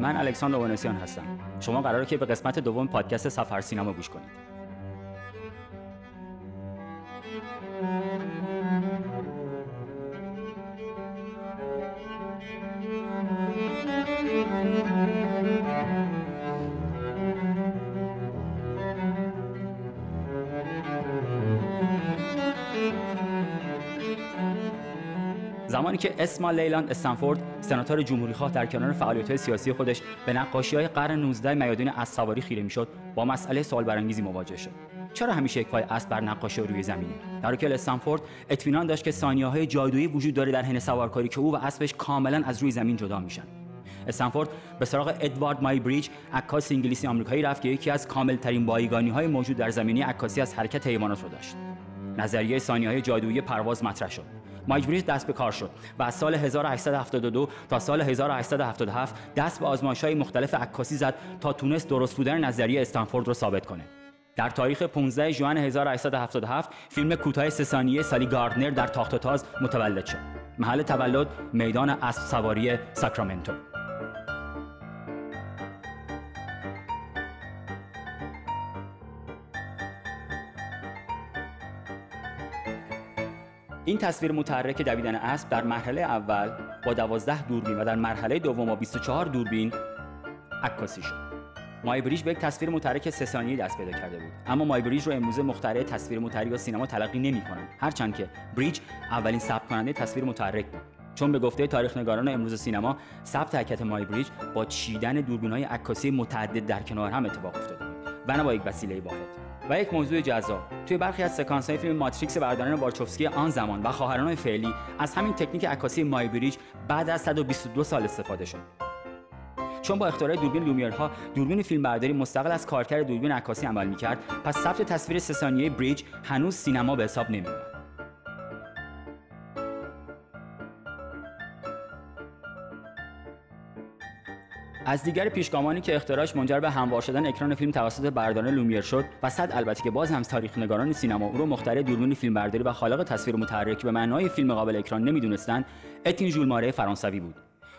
من الکساندر وانسیان هستم. شما قراره که به قسمت دوم پادکست سفر سینما گوش کنید. زمانی که اسما لیلند استنفورد، سناتور جمهوری‌خواه، در کنار فعالیت‌های سیاسی خودش به نقاشی‌های قرن 19 میادین اسب سواری خیره می‌شد، با مسئله سوال برانگیزی مواجه شد. چرا همیشه یک پای اسب بر نقاشی روی زمینه؟ در که استنفورد اطمینان داشت که ثانیه‌های جادویی وجود داره در حین سوارکاری که او و اسبش کاملاً از روی زمین جدا میشن. استنفورد به سراغ ادوارد مایبریج، عکاس انگلیسی آمریکایی رفت که یکی از کامل‌ترین بایگانی‌های موجود در زمینه عکاسی از حرکت حیوانات رو داشت. نظریه ثانیه‌های جادویی پرواز مطرح شد. مایبریج دست به کار شد و از سال 1872 تا سال 1877 دست به آزمایش‌های مختلف عکاسی زد تا تونست درست بودن نظریه استنفورد رو ثابت کنه. در تاریخ 15 ژوئن 1877 فیلم کوتاه 3 ثانیه سالی گاردنر در تاخت و تاز متولد شد. محل تولد میدان اسب سواری ساکرامنتو. این تصویر متحرک دویدن اسب در مرحله اول با 12 دوربین و در مرحله دوم با 24 دوربین عکاسی شد. مایبریج به یک تصویر متحرک 3 ثانیه‌ای دست پیدا کرده بود، اما مایبریج رو امروزه مخترع تصویر متحرک و سینما تلقی نمی‌کنند، هرچند که بریج اولین ثبت کننده تصویر متحرک بود. چون به گفته تاریخ‌نگاران امروز سینما، ثبت حرکت مایبریج با چیدن دوربین‌های عکاسی متعدد در کنار هم اتفاق افتاد و نه با یک وسیله واحد. و یک موضوع جذاب، توی برخی از سکانس‌های فیلم ماتریکس برادران واچوفسکی آن زمان و خواهران فعلی از همین تکنیک عکاسی مایبریج بعد از 122 سال استفاده شد. چون با اختراع دوربین لومیرها دوربین فیلمبرداری مستقل از کارکرد دوربین عکاسی عمل می‌کرد، پس ثبت تصویر 3 ثانیه‌ای بریج هنوز سینما به حساب نمی‌آمد. از دیگر پیشگامانی که اختراعش منجر به هموار شدن اکران فیلم توسط برادران لومیر شد و صد البته که باز هم تاریخ‌نگاران سینما او را مخترع دوربین فیلمبرداری و خالق تصویر متحرک به معنای فیلم قابل اکران نمی‌دونستند، اتین ژول ماره فرانسوی بود.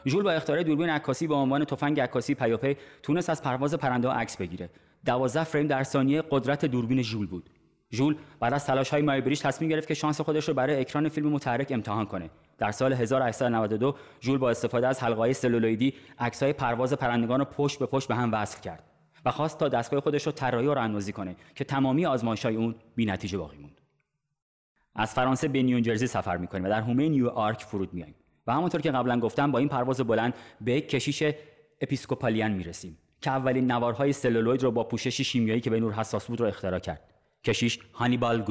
ژول با اختراع دوربین عکاسی به عنوان تفنگ عکاسی پیاپی تونست از پرواز پرنده‌ها عکس بگیره. 12 فریم در ثانیه قدرت دوربین ژول بود. ژول بعد از تلاش‌های مایبریج تصمیم گرفت که شانس خودش رو برای اکران فیلم متحرک امتحان کنه. در سال 1892 ژول با استفاده از حلقه‌های سلولوئیدی عکس‌های پرواز پرندگان رو پشت به پشت به هم وصل کرد و خواست تا دستگاه خودش رو طراحی و راهاندازی کنه که تمامی آزمایش‌های اون بی‌نتیجه باقی موند. از فرانسه به نیوجرسی سفر می‌کنیم و در حومه نیوآرک فرود می‌آییم و همونطور که قبلا گفتم با این پرواز بلند به یک کشیش اپیسکوپالیان می‌رسیم که اولین نوارهای سلولوئید رو با پوشش شیمیایی که به نور حساس بود رو اختراع کرد. کشیش هانیبال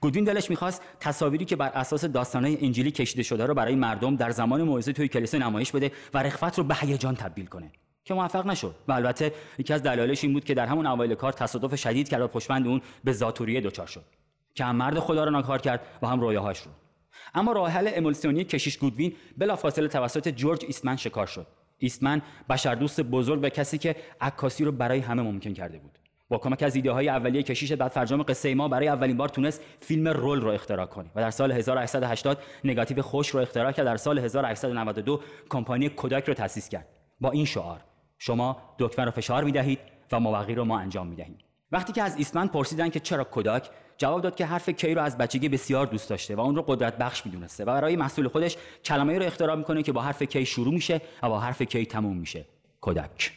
گودوین دلش می‌خواست تصاویری که بر اساس داستان‌های انجیلی کشیده شده رو برای مردم در زمان موعظه توی کلیسا نمایش بده و رغبت رو به هیجان تبدیل کنه که موفق نشد. و البته یکی از دلایلش این بود که در همون اوایل کار تصادف شدید کرد و پشمند اون به زاتوریه دچار شد که هم مرد خدا رو ناکار کرد و هم رویاهاش رو. اما راه حل امولسیونی کشیش گودوین بلافاصله توسط جورج ایستمن شکار شد. ایستمن بشردوست بزرگ و کسی که عکاسی رو برای همه ممکن کرده بود. با کمک از ایده‌های اولیه کشیش بعد فرجام قصه ما برای اولین بار تونست فیلم رول رو اختراع کنه و در سال 1880 نگاتیو خوش رو اختراع کرد. در سال 1892 کمپانی کوداک رو تأسیس کرد با این شعار: شما دکمه رو فشار می‌دهید و موقعی رو ما انجام می‌دهیم. وقتی که از ایستمن پرسیدن که چرا کوداک، جواب داد که حرف کی رو از بچگی بسیار دوست داشته و اون رو قدرت بخش می‌دونسته و برای محصول خودش کلمه‌ای رو اختراع می‌کنه که با حرف کی شروع میشه و با حرف کی تموم میشه: کوداک.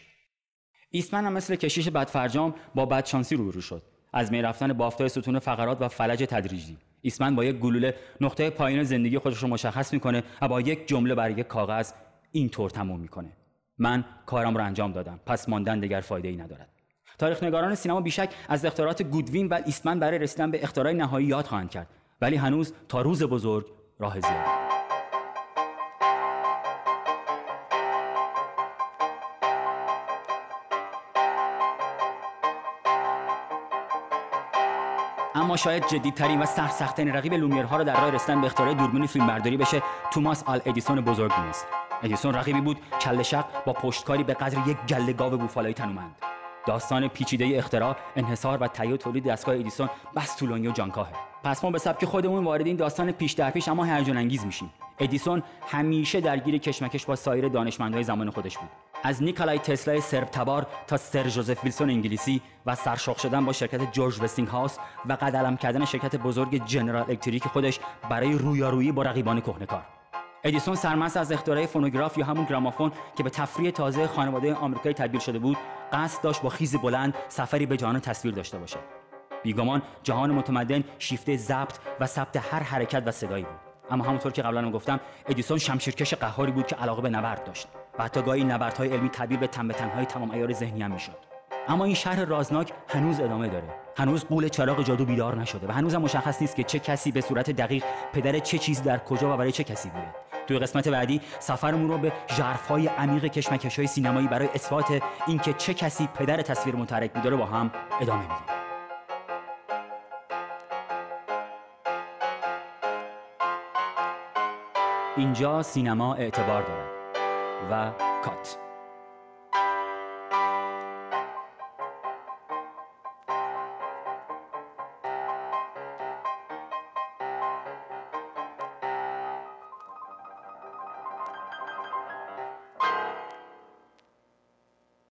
ایستمن هم مثل کشیش بدفرجام با بدشانسی روبرو شد. از می رفتن بافت‌های ستون فقرات و فلج تدریجی، ایستمن با یک گلوله نقطه پایین زندگی خودش رو مشخص می‌کنه و با یک جمله بر یک کاغذ اینطور تموم می‌کنه: من کارم رو انجام دادم، پس ماندن دیگر فایده‌ای ندارد. تاریخ‌نگاران سینما بیشک از اختراعات گودوین و ایستمن برای رسیدن به اختراع نهایی یاد خواهند کرد، ولی هنوز تا روز بزرگ راه زیاده. اما شاید جدی‌ترین و سرسخت‌ترین رقیب لومیرها را در راه رسیدن به اختراع دوربین فیلمبرداری بشه توماس آل ادیسون بزرگ دونست. ادیسون رقیبی بود کله‌شق با پشتکاری به قدر یک گله گاو بوفالویی تنومند. داستان پیچیده اختراع، انحصار و تهیه و تولید دستگاه ادیسون بس طولانی و جانکاهه. پس ما به سبک خودمون وارد این داستان پیش در پیش اما هیجان انگیز میشیم. ادیسون همیشه درگیر کشمکش با سایر دانشمندان زمان خودش بود. از نیکولای تسلا سربتبار تا سر جوزف ویلسون انگلیسی و سرشاخ شدن با شرکت جورج وستینگ هاوس و قدلم کردن شرکت بزرگ جنرال الکتریک خودش برای رویارویی با رقیبان کهنه‌کار. ادیسون سرمست از اختراع فونوگراف یا همون گرامافون که به تفریح تازه خانواده آمریکایی تبدیل شده بود، قصد داشت با خیز بلند سفری به جهان تصویر داشته باشه. بیگمان جهان متمدن شیفته ضبط و ثبت هر حرکت و صدایی بود. اما همونطور که قبلا گفتم، ادیسون شمشیرکش قهاری بود که علاقه به نبرد داشت و حتی گاهی نبردهای علمی تبدیل به تنبتنهای تمام عیار ذهنی هم میشد. اما این شرح رازناک هنوز ادامه داره. هنوز قول چراغ جادو بیدار نشده و هنوز هم مشخص نیست که چه کسی به صورت دقیق پدر چه چیز در کجا و برای چه کسی بوده. توی قسمت بعدی سفرمون رو به ژرفهای عمیق کشمکش‌های سینمایی برای اثبات اینکه چه کسی پدر تصویر متحرک بوده رو با هم ادامه میدیم. اینجا سینما اعتبار دارد و کات.